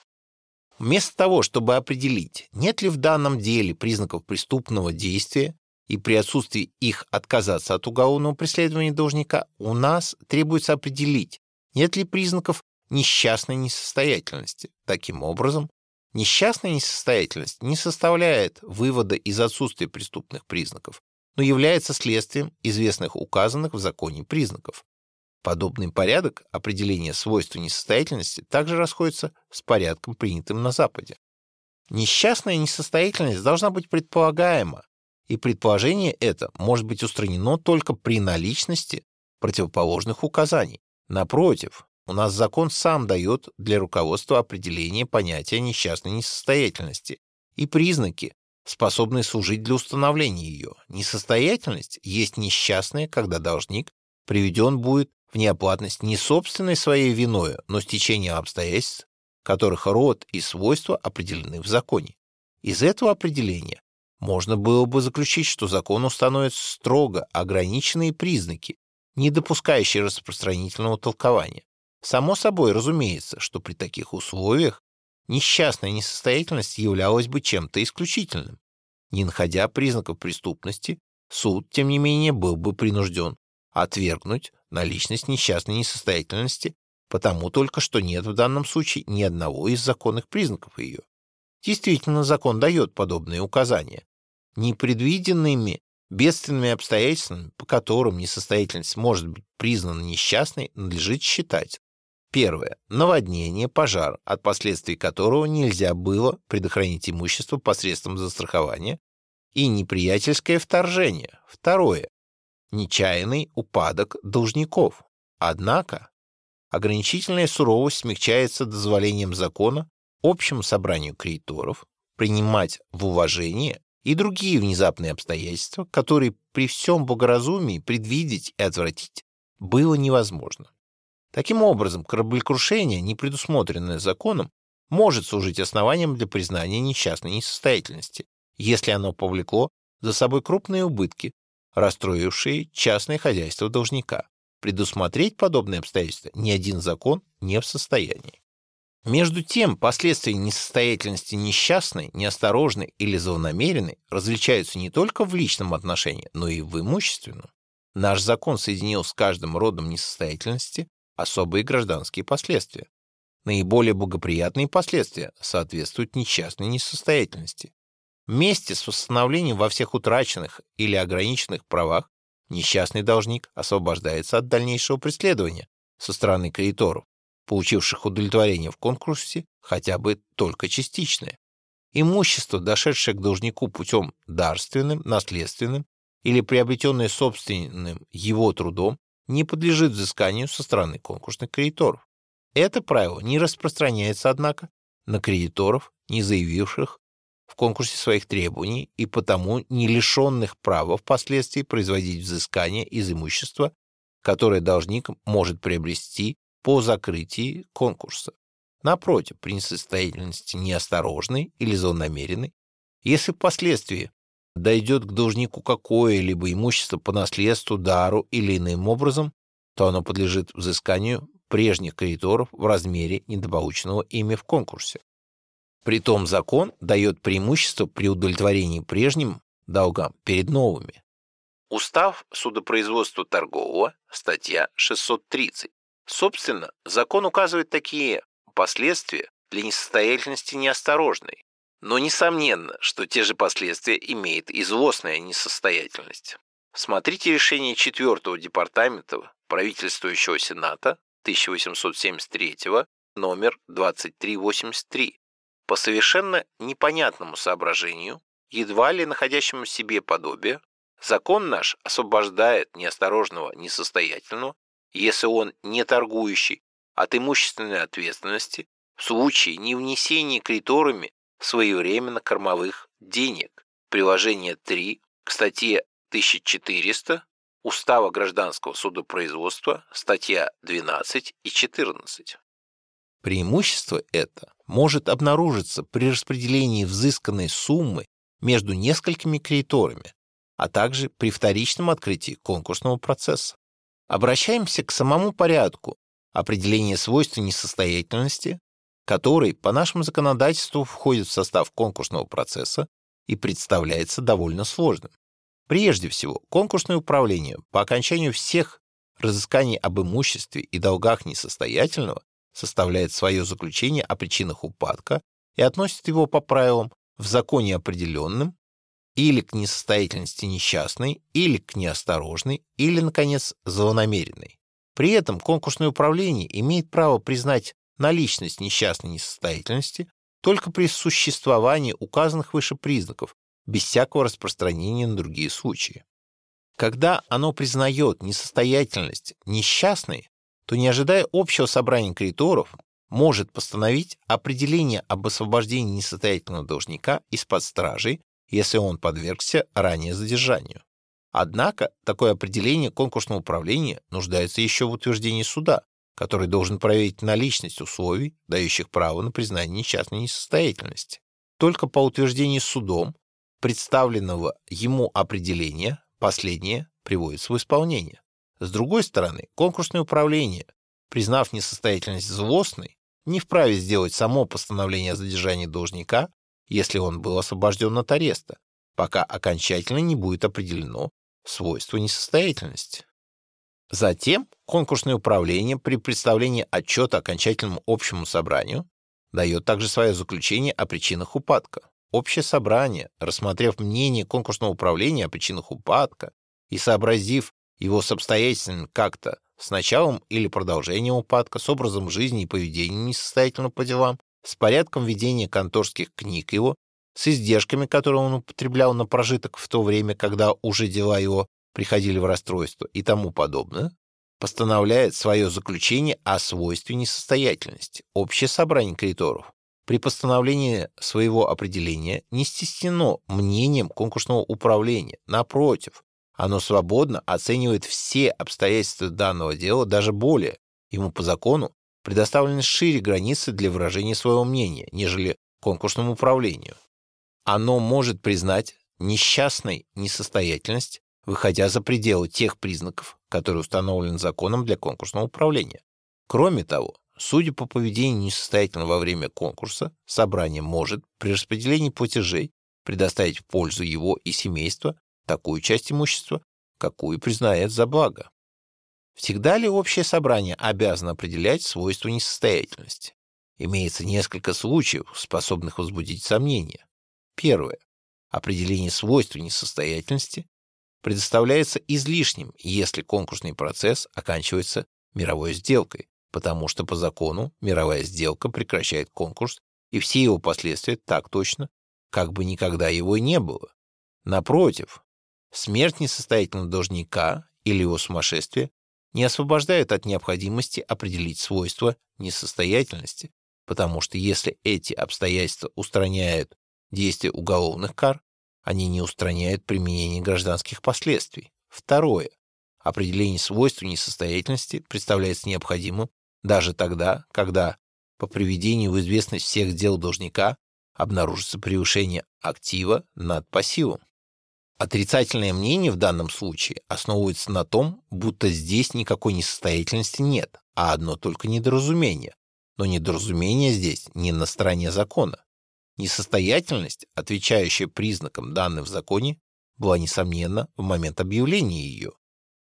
Вместо того, чтобы определить, нет ли в данном деле признаков преступного действия и при отсутствии их отказаться от уголовного преследования должника, у нас требуется определить, нет ли признаков несчастной несостоятельности. Таким образом, несчастная несостоятельность не составляет вывода из отсутствия преступных признаков, но является следствием известных указанных в законе признаков. Подобный порядок определения свойств несостоятельности также расходится с порядком, принятым на Западе. Несчастная несостоятельность должна быть предполагаема, и предположение это может быть устранено только при наличности противоположных указаний. Напротив, у нас закон сам дает для руководства определение понятия несчастной несостоятельности и признаки, способные служить для установления ее. Несостоятельность есть несчастная, когда должник приведен будет в неоплатность не собственной своей виною, но стечением обстоятельств, которых род и свойства определены в законе. Из этого определения можно было бы заключить, что закон установит строго ограниченные признаки, не допускающие распространительного толкования. Само собой разумеется, что при таких условиях несчастная несостоятельность являлась бы чем-то исключительным. Не находя признаков преступности, суд, тем не менее, был бы принужден отвергнуть наличность несчастной несостоятельности, потому только что нет в данном случае ни одного из законных признаков ее. Действительно, закон дает подобные указания. Непредвиденными бедственными обстоятельствами, по которым несостоятельность может быть признана несчастной, надлежит считать: первое – наводнение, пожар, от последствий которого нельзя было предохранить имущество посредством застрахования и неприятельское вторжение. Второе – нечаянный упадок должников. Однако ограничительная суровость смягчается дозволением закона общему собранию кредиторов принимать в уважение и другие внезапные обстоятельства, которые при всем благоразумии предвидеть и отвратить было невозможно. Таким образом, кораблекрушение, не предусмотренное законом, может служить основанием для признания несчастной несостоятельности, если оно повлекло за собой крупные убытки, расстроившие частное хозяйство должника. Предусмотреть подобные обстоятельства ни один закон не в состоянии. Между тем, последствия несостоятельности несчастной, неосторожной или злонамеренной различаются не только в личном отношении, но и в имущественном. Наш закон соединил с каждым родом несостоятельности особые гражданские последствия. Наиболее благоприятные последствия соответствуют несчастной несостоятельности. Вместе с восстановлением во всех утраченных или ограниченных правах несчастный должник освобождается от дальнейшего преследования со стороны кредиторов, получивших удовлетворение в конкурсе, хотя бы только частичное. Имущество, дошедшее к должнику путем дарственным, наследственным или приобретенное собственным его трудом, не подлежит взысканию со стороны конкурсных кредиторов. Это правило не распространяется, однако, на кредиторов, не заявивших в конкурсе своих требований и потому не лишенных права впоследствии производить взыскание из имущества, которое должник может приобрести по закрытии конкурса. Напротив, при несостоятельности неосторожной или злонамеренной, если впоследствии дойдет к должнику какое-либо имущество по наследству, дару или иным образом, то оно подлежит взысканию прежних кредиторов в размере недополученного ими в конкурсе. Притом закон дает преимущество при удовлетворении прежним долгам перед новыми. Устав судопроизводства торгового, статья шестьсот тридцать. Собственно, закон указывает такие последствия для несостоятельности неосторожной, но несомненно, что те же последствия имеет и злостная несостоятельность. Смотрите решение четвёртого департамента правительствующего Сената тысяча восемьсот семьдесят третьего номер двадцать три восемьдесят три. По совершенно непонятному соображению, едва ли находящему себе подобие, закон наш освобождает неосторожного несостоятельного, если он не торгующий, от имущественной ответственности в случае невнесения кредиторами своевременно кормовых денег. Приложение три к статье тысяча четыреста Устава гражданского судопроизводства, статья двенадцать и четырнадцать. Преимущество это может обнаружиться при распределении взысканной суммы между несколькими кредиторами, а также при вторичном открытии конкурсного процесса. Обращаемся к самому порядку определения свойств несостоятельности, который по нашему законодательству входит в состав конкурсного процесса и представляется довольно сложным. Прежде всего, конкурсное управление по окончанию всех разысканий об имуществе и долгах несостоятельного составляет свое заключение о причинах упадка и относит его по правилам в законе определенным или к несостоятельности несчастной, или к неосторожной, или, наконец, злонамеренной. При этом конкурсное управление имеет право признать наличность несчастной несостоятельности только при существовании указанных выше признаков, без всякого распространения на другие случаи. Когда оно признает несостоятельность несчастной, то, не ожидая общего собрания кредиторов, может постановить определение об освобождении несостоятельного должника из-под стражи, если он подвергся ранее задержанию. Однако такое определение конкурсного управления нуждается еще в утверждении суда, который должен проверить наличность условий, дающих право на признание несчастной несостоятельности. Только по утверждению судом представленного ему определения последнее приводится в исполнение. С другой стороны, конкурсное управление, признав несостоятельность злостной, не вправе сделать само постановление о задержании должника, если он был освобожден от ареста, пока окончательно не будет определено свойство несостоятельности. Затем конкурсное управление при представлении отчета окончательному общему собранию дает также свое заключение о причинах упадка. Общее собрание, рассмотрев мнение конкурсного управления о причинах упадка и сообразив его с обстоятельствами как-то с началом или продолжением упадка, с образом жизни и поведением несостоятельного по делам, с порядком ведения конторских книг его, с издержками, которые он употреблял на прожиток в то время, когда уже дела его приходили в расстройство и тому подобное, постановляет свое заключение о свойстве несостоятельности. Общее собрание кредиторов при постановлении своего определения не стеснено мнением конкурсного управления. Напротив, оно свободно оценивает все обстоятельства данного дела, даже более. Ему по закону предоставлены шире границы для выражения своего мнения, нежели конкурсному управлению. Оно может признать несчастной несостоятельность, выходя за пределы тех признаков, которые установлены законом для конкурсного управления. Кроме того, судя по поведению несостоятельного во время конкурса, собрание может при распределении платежей предоставить в пользу его и семейства такую часть имущества, какую признает за благо. Всегда ли общее собрание обязано определять свойства несостоятельности? Имеется несколько случаев, способных возбудить сомнения. Первое. Определение свойств несостоятельности предоставляется излишним, если конкурсный процесс оканчивается мировой сделкой, потому что по закону мировая сделка прекращает конкурс и все его последствия так точно, как бы никогда его и не было. Напротив, смерть несостоятельного должника или его сумасшествие не освобождают от необходимости определить свойства несостоятельности, потому что если эти обстоятельства устраняют действие уголовных кар, они не устраняют применение гражданских последствий. Второе. Определение свойств несостоятельности представляется необходимым даже тогда, когда по приведению в известность всех дел должника обнаружится превышение актива над пассивом. Отрицательное мнение в данном случае основывается на том, будто здесь никакой несостоятельности нет, а одно только недоразумение. Но недоразумение здесь не на стороне закона. Несостоятельность, отвечающая признакам, данным в законе, была, несомненно, в момент объявления ее.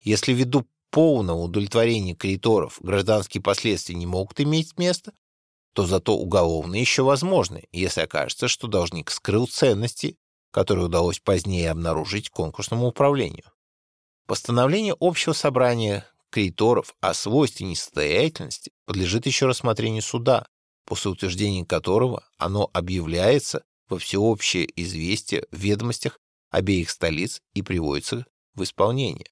Если ввиду полного удовлетворения кредиторов гражданские последствия не могут иметь места, то зато уголовные еще возможны, если окажется, что должник скрыл ценности, которые удалось позднее обнаружить конкурсному управлению. Постановление общего собрания кредиторов о свойстве несостоятельности подлежит еще рассмотрению суда, после утверждения которого оно объявляется во всеобщее известие в ведомостях обеих столиц и приводится в исполнение.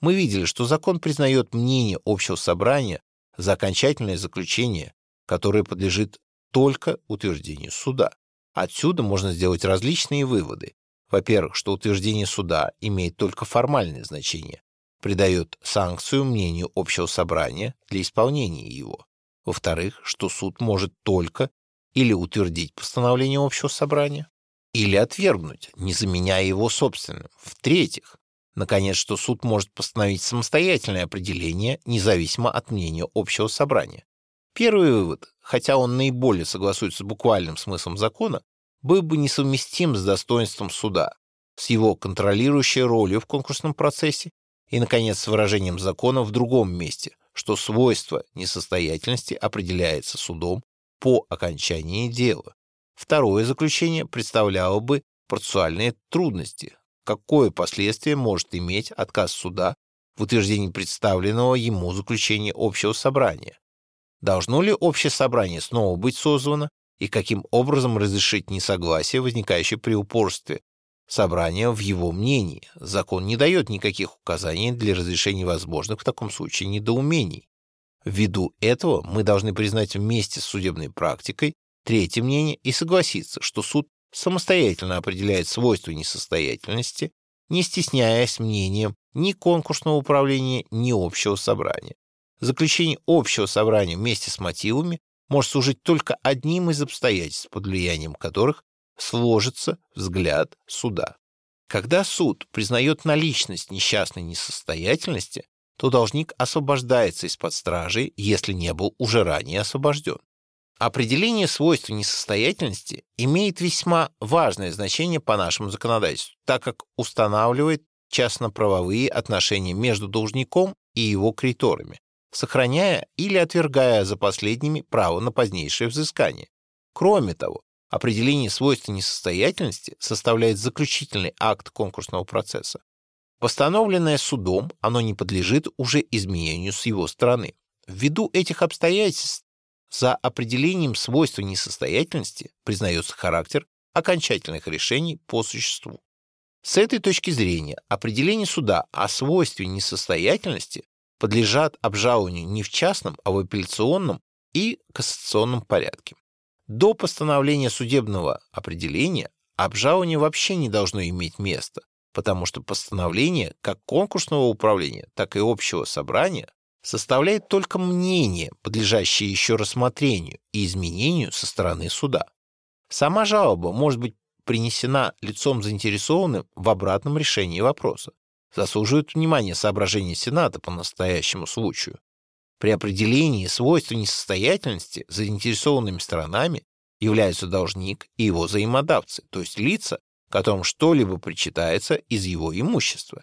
Мы видели, что закон признает мнение общего собрания за окончательное заключение, которое подлежит только утверждению суда. Отсюда можно сделать различные выводы. Во-первых, что утверждение суда имеет только формальное значение, придает санкцию мнению общего собрания для исполнения его. Во-вторых, что суд может только или утвердить постановление общего собрания, или отвергнуть, не заменяя его собственным. В-третьих, наконец, что суд может постановить самостоятельное определение, независимо от мнения общего собрания. Первый вывод, хотя он наиболее согласуется с буквальным смыслом закона, был бы несовместим с достоинством суда, с его контролирующей ролью в конкурсном процессе и, наконец, с выражением закона в другом месте, что свойство несостоятельности определяется судом по окончании дела. Второе заключение представляло бы процессуальные трудности. Какое последствие может иметь отказ суда в утверждении представленного ему заключения общего собрания? Должно ли общее собрание снова быть созвано и каким образом разрешить несогласие, возникающее при упорстве собрания в его мнении? Закон не дает никаких указаний для разрешения возможных в таком случае недоумений. Ввиду этого мы должны признать вместе с судебной практикой третье мнение и согласиться, что суд самостоятельно определяет свойства несостоятельности, не стесняясь мнением ни конкурсного управления, ни общего собрания. Заключение общего собрания вместе с мотивами может служить только одним из обстоятельств, под влиянием которых сложится взгляд суда. Когда суд признает наличность несчастной несостоятельности, то должник освобождается из-под стражи, если не был уже ранее освобожден. Определение свойств несостоятельности имеет весьма важное значение по нашему законодательству, так как устанавливает частноправовые отношения между должником и его кредиторами, сохраняя или отвергая за последними право на позднейшее взыскание. Кроме того, определение свойств несостоятельности составляет заключительный акт конкурсного процесса. Постановленное судом, оно не подлежит уже изменению с его стороны. Ввиду этих обстоятельств за определением свойства несостоятельности признается характер окончательных решений по существу. С этой точки зрения определение суда о свойстве несостоятельности подлежат обжалованию не в частном, а в апелляционном и кассационном порядке. До постановления судебного определения обжалование вообще не должно иметь места, потому что постановление как конкурсного управления, так и общего собрания составляет только мнение, подлежащее еще рассмотрению и изменению со стороны суда. Сама жалоба может быть принесена лицом заинтересованным в обратном решении вопроса. Заслуживают внимания соображения Сената по настоящему случаю. При определении свойства несостоятельности заинтересованными сторонами являются должник и его взаимодавцы, то есть лица, которым что-либо причитается из его имущества.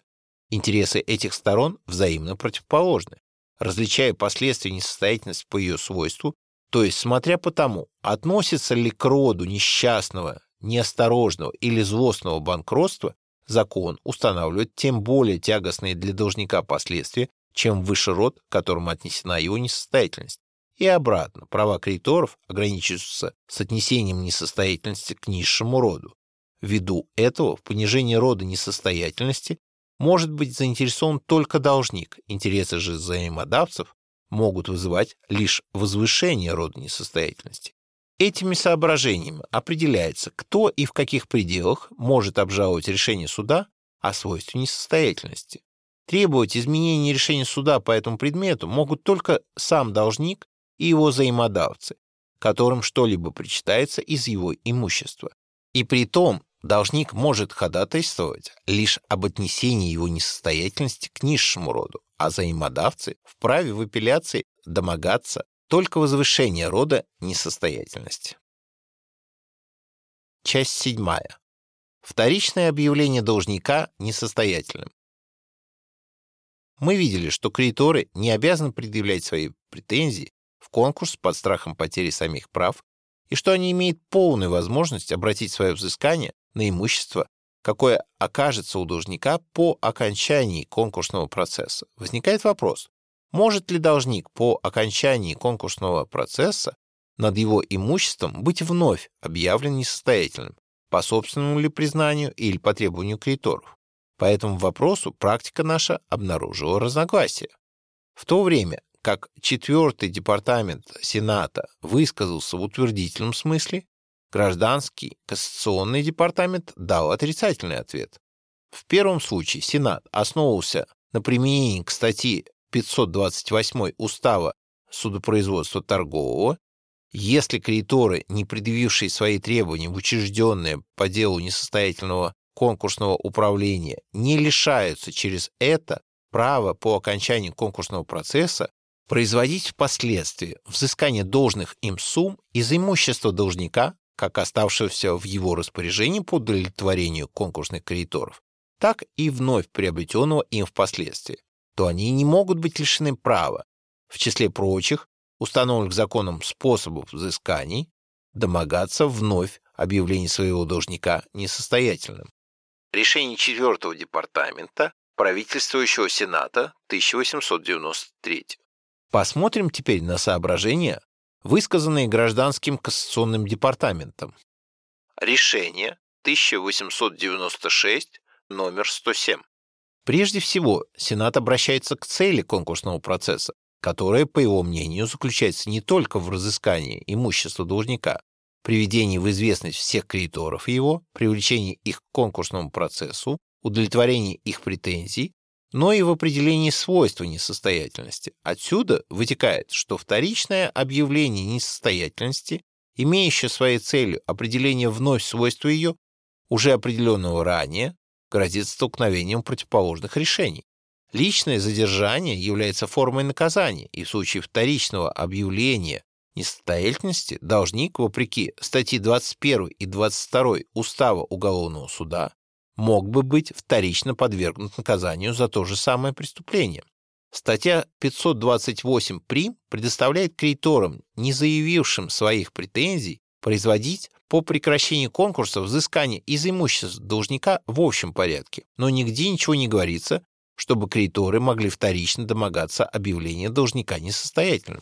Интересы этих сторон взаимно противоположны. Различая последствия несостоятельности по ее свойству, то есть смотря по тому, относится ли к роду несчастного, неосторожного или злостного банкротства, закон устанавливает тем более тягостные для должника последствия, чем выше род, к которому отнесена его несостоятельность. И обратно, права кредиторов ограничиваются с отнесением несостоятельности к низшему роду. Ввиду этого в понижении рода несостоятельности может быть заинтересован только должник, интересы же взаимодавцев могут вызывать лишь возвышение рода несостоятельности. Этими соображениями определяется, кто и в каких пределах может обжаловать решение суда о свойстве несостоятельности. Требовать изменения решения суда по этому предмету могут только сам должник и его взаимодавцы, которым что-либо причитается из его имущества. И при том должник может ходатайствовать лишь об отнесении его несостоятельности к низшему роду, а взаимодавцы вправе в апелляции домогаться только возвышение рода несостоятельности. Часть седьмая. Вторичное объявление должника несостоятельным. Мы видели, что кредиторы не обязаны предъявлять свои претензии в конкурс под страхом потери самих прав и что они имеют полную возможность обратить свое взыскание на имущество, какое окажется у должника по окончании конкурсного процесса. Возникает вопрос, может ли должник по окончании конкурсного процесса над его имуществом быть вновь объявлен несостоятельным, по собственному ли признанию или по требованию кредиторов? По этому вопросу практика наша обнаружила разногласия. В то время как четвертый департамент Сената высказался в утвердительном смысле, гражданский кассационный департамент дал отрицательный ответ. В первом случае Сенат основывался на применении к статье пятьсот двадцать восемь Устава судопроизводства торгового, Если кредиторы, не предъявившие свои требования в учрежденное по делу несостоятельного конкурсного управления, не лишаются через это права по окончании конкурсного процесса производить впоследствии взыскание должных им сумм из имущества должника, как оставшегося в его распоряжении по удовлетворению конкурсных кредиторов, так и вновь приобретенного им впоследствии, то они не могут быть лишены права, в числе прочих, установленных законом способов взысканий, домогаться вновь объявления своего должника несостоятельным. Решение четвёртого департамента правительствующего Сената тысяча восемьсот девяносто третьего. Посмотрим теперь на соображения, высказанные гражданским кассационным департаментом. Решение тысяча восемьсот девяносто шесть, номер сто семь. Прежде всего, Сенат обращается к цели конкурсного процесса, которая, по его мнению, заключается не только в разыскании имущества должника, приведении в известность всех кредиторов его, привлечении их к конкурсному процессу, удовлетворении их претензий, но и в определении свойства несостоятельности. Отсюда вытекает, что вторичное объявление несостоятельности, имеющее своей целью определение вновь свойства ее, уже определенного ранее, грозит столкновением противоположных решений. Личное задержание является формой наказания, и в случае вторичного объявления несостоятельности должник, вопреки статье двадцать первой и двадцать второй Устава Уголовного суда, мог бы быть вторично подвергнут наказанию за то же самое преступление. Статья пятьсот двадцать восемь прим. Предоставляет кредиторам, не заявившим своих претензий, производить по прекращении конкурса взыскание из имущества должника в общем порядке, но нигде ничего не говорится, чтобы кредиторы могли вторично домогаться объявления должника несостоятельным.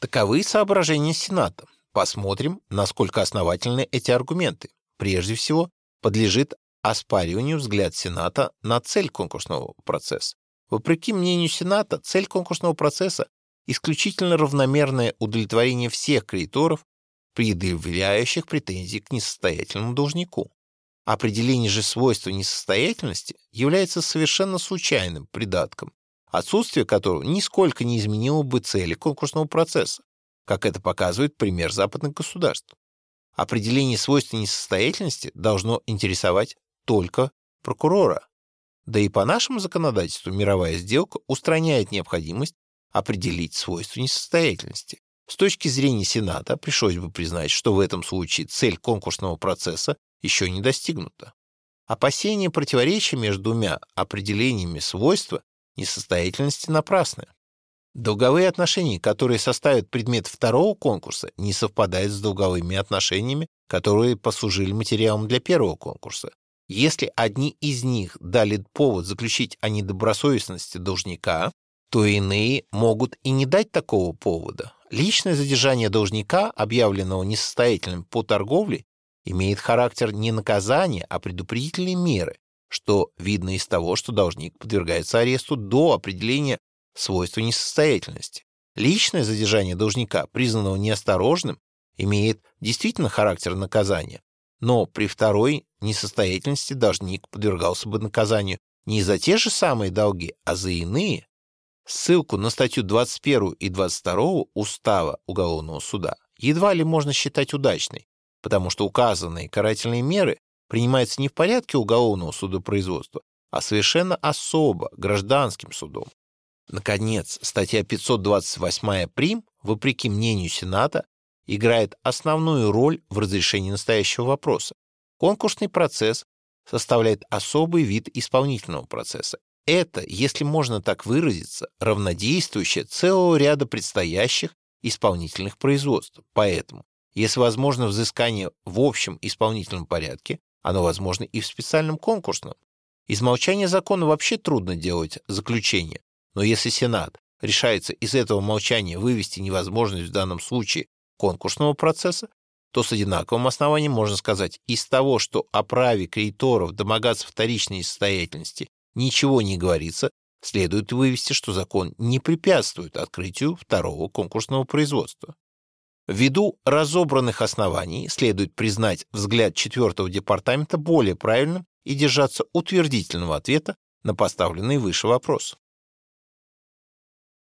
Таковы соображения Сената. Посмотрим, насколько основательны эти аргументы. Прежде всего, подлежит оспариванию взгляд Сената на цель конкурсного процесса. Вопреки мнению Сената, цель конкурсного процесса – исключительно равномерное удовлетворение всех кредиторов, предъявляющих претензии к несостоятельному должнику. Определение же свойства несостоятельности является совершенно случайным придатком, отсутствие которого нисколько не изменило бы цели конкурсного процесса, как это показывает пример западных государств. Определение свойства несостоятельности должно интересовать только прокурора. Да и по нашему законодательству мировая сделка устраняет необходимость определить свойства несостоятельности. С точки зрения Сената пришлось бы признать, что в этом случае цель конкурсного процесса еще не достигнута. Опасение противоречия между двумя определениями свойства несостоятельности напрасны. Долговые отношения, которые составят предмет второго конкурса, не совпадают с долговыми отношениями, которые послужили материалом для первого конкурса. Если одни из них дали повод заключить о недобросовестности должника, то иные могут и не дать такого повода. Личное задержание должника, объявленного несостоятельным по торговле, имеет характер не наказания, а предупредительной меры, что видно из того, что должник подвергается аресту до определения свойства несостоятельности. Личное задержание должника, признанного неосторожным, имеет действительно характер наказания, но при второй несостоятельности должник подвергался бы наказанию не за те же самые долги, а за иные. Ссылку на статью двадцать первую и двадцать вторую Устава Уголовного суда едва ли можно считать удачной, потому что указанные карательные меры принимаются не в порядке уголовного судопроизводства, а совершенно особо гражданским судом. Наконец, статья пятьсот двадцать восемь прим, вопреки мнению Сената, играет основную роль в разрешении настоящего вопроса. Конкурсный процесс составляет особый вид исполнительного процесса. Это, если можно так выразиться, равнодействующее целого ряда предстоящих исполнительных производств. Поэтому, если возможно взыскание в общем исполнительном порядке, оно возможно и в специальном конкурсном. Из молчания закона вообще трудно делать заключение, но если Сенат решается из этого молчания вывести невозможность в данном случае конкурсного процесса, то с одинаковым основанием можно сказать, из того, что о праве кредиторов домогаться вторичной несостоятельности ничего не говорится, следует вывести, что закон не препятствует открытию второго конкурсного производства. Ввиду разобранных оснований следует признать взгляд четвёртого департамента более правильным и держаться утвердительного ответа на поставленный выше вопрос.